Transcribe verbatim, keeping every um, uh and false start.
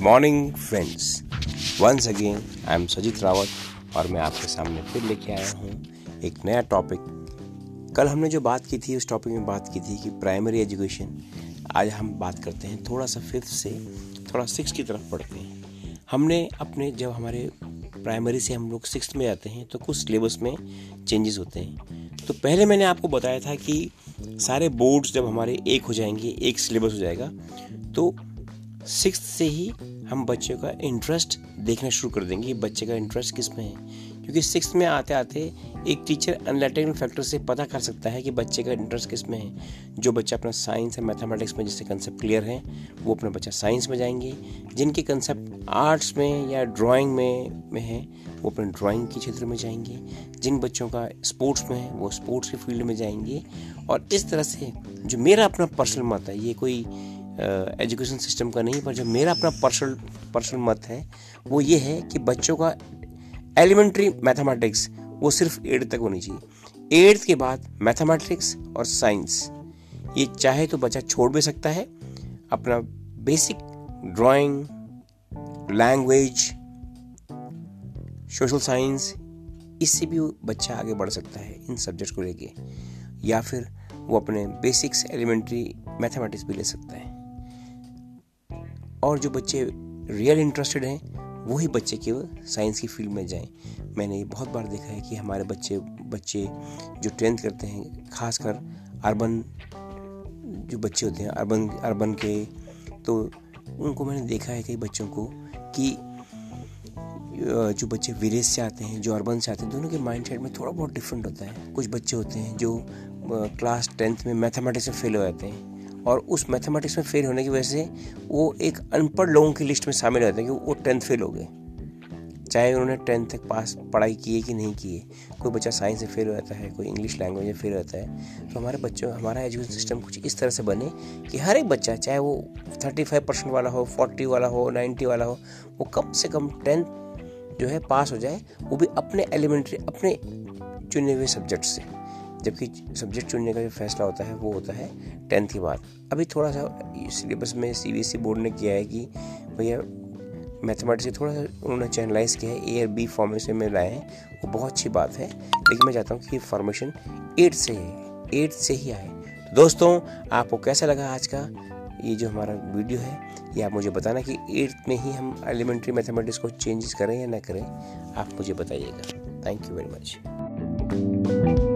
Good morning friends, once again I am Sanjeet Rawat और मैं आपके सामने फिर लेके आया हूँ एक नया टॉपिक। कल हमने जो बात की थी उस टॉपिक में बात की थी कि प्राइमरी एजुकेशन, आज हम बात करते हैं थोड़ा सा फिफ्थ से थोड़ा सिक्स की तरफ पढ़ते हैं। हमने अपने जब हमारे प्राइमरी से हम लोग सिक्स में जाते हैं तो कुछ सिलेबस में चेंजेस होते हैं। तो पहले मैंने आपको बताया था कि सारे बोर्ड्स जब हमारे एक हो जाएंगे, एक सिलेबस हो जाएगा, तो सिक्स्थ से ही हम बच्चों का इंटरेस्ट देखना शुरू कर देंगे, बच्चे का इंटरेस्ट किस में है, क्योंकि सिक्स्थ में आते आते एक टीचर एनालिटिकल फैक्टर से पता कर सकता है कि बच्चे का इंटरेस्ट किस में है। जो बच्चा अपना साइंस और मैथमेटिक्स में जिससे कंसेप्ट क्लियर हैं वो अपना बच्चा साइंस में जाएंगे, जिनके कंसेप्ट आर्ट्स में या ड्राइंग में में है वो अपने ड्राइंग के क्षेत्र में जाएंगे, जिन बच्चों का स्पोर्ट्स में है वो स्पोर्ट्स के फील्ड में जाएंगे। और इस तरह से जो मेरा अपना पर्सनल मत है, ये कोई एजुकेशन uh, सिस्टम का नहीं, पर जो मेरा अपना पर्सनल पर्सनल मत है वो ये है कि बच्चों का एलिमेंट्री मैथमेटिक्स वो सिर्फ एट्थ तक होनी चाहिए। एट्थ के बाद मैथमेटिक्स और साइंस ये चाहे तो बच्चा छोड़ भी सकता है, अपना basic drawing, language, social science, इससे भी बच्चा आगे बढ़ सकता है इन सब्जेक्ट को लेके, या फिर वो अपने बेसिक्स एलिमेंट्री मैथमेटिक्स भी ले सकता है। और जो बच्चे रियल इंटरेस्टेड हैं वही बच्चे केवल साइंस की फील्ड में जाएं। मैंने ये बहुत बार देखा है कि हमारे बच्चे बच्चे जो टेंथ करते हैं, खासकर अर्बन जो बच्चे होते हैं, अर्बन अर्बन के, तो उनको मैंने देखा है कई बच्चों को कि जो बच्चे विलेज से आते हैं, जो अर्बन से आते हैं, दोनों के माइंडसेट में थोड़ा बहुत डिफरेंट होता है। कुछ बच्चे होते हैं जो क्लास टेंथ में मैथमेटिक्स में फेल हो जाते हैं, और उस मैथमेटिक्स में फेल होने की वजह से वो एक अनपढ़ लोगों की लिस्ट में शामिल रहते हैं कि वो टेंथ फेल हो गए, चाहे उन्होंने टेंथ तक पास पढ़ाई की है कि नहीं की है। कोई बच्चा साइंस में फेल हो जाता है, कोई इंग्लिश लैंग्वेज में फेल होता है। तो हमारे बच्चों, हमारा एजुकेशन सिस्टम कुछ इस तरह से बने कि हर एक बच्चा, चाहे वो पैंतीस परसेंट वाला हो, चालीस वाला हो, नब्बे वाला हो, वो कम से कम टेंथ जो है पास हो जाए, वो भी अपने एलिमेंट्री, अपने चुने हुए सब्जेक्ट से। जबकि सब्जेक्ट चुनने का जो फैसला होता है वो होता है टेंथ के बाद। अभी थोड़ा सा सिलेबस में सीबीएसई बोर्ड ने किया है कि भैया मैथमेटिक्स से थोड़ा सा उन्होंने चैनलाइज किया है, ए और बी फॉर्मेशन में लाए हैं, वो बहुत अच्छी बात है। लेकिन मैं चाहता हूँ कि फॉर्मेशन एट से है, एट से ही आए। तो दोस्तों, आपको कैसा लगा आज का ये जो हमारा वीडियो है, ये आप मुझे बताना कि एट्थ में ही हम एलिमेंट्री मैथमेटिक्स को चेंजेस करें या ना करें, आप मुझे बताइएगा। Thank you very much.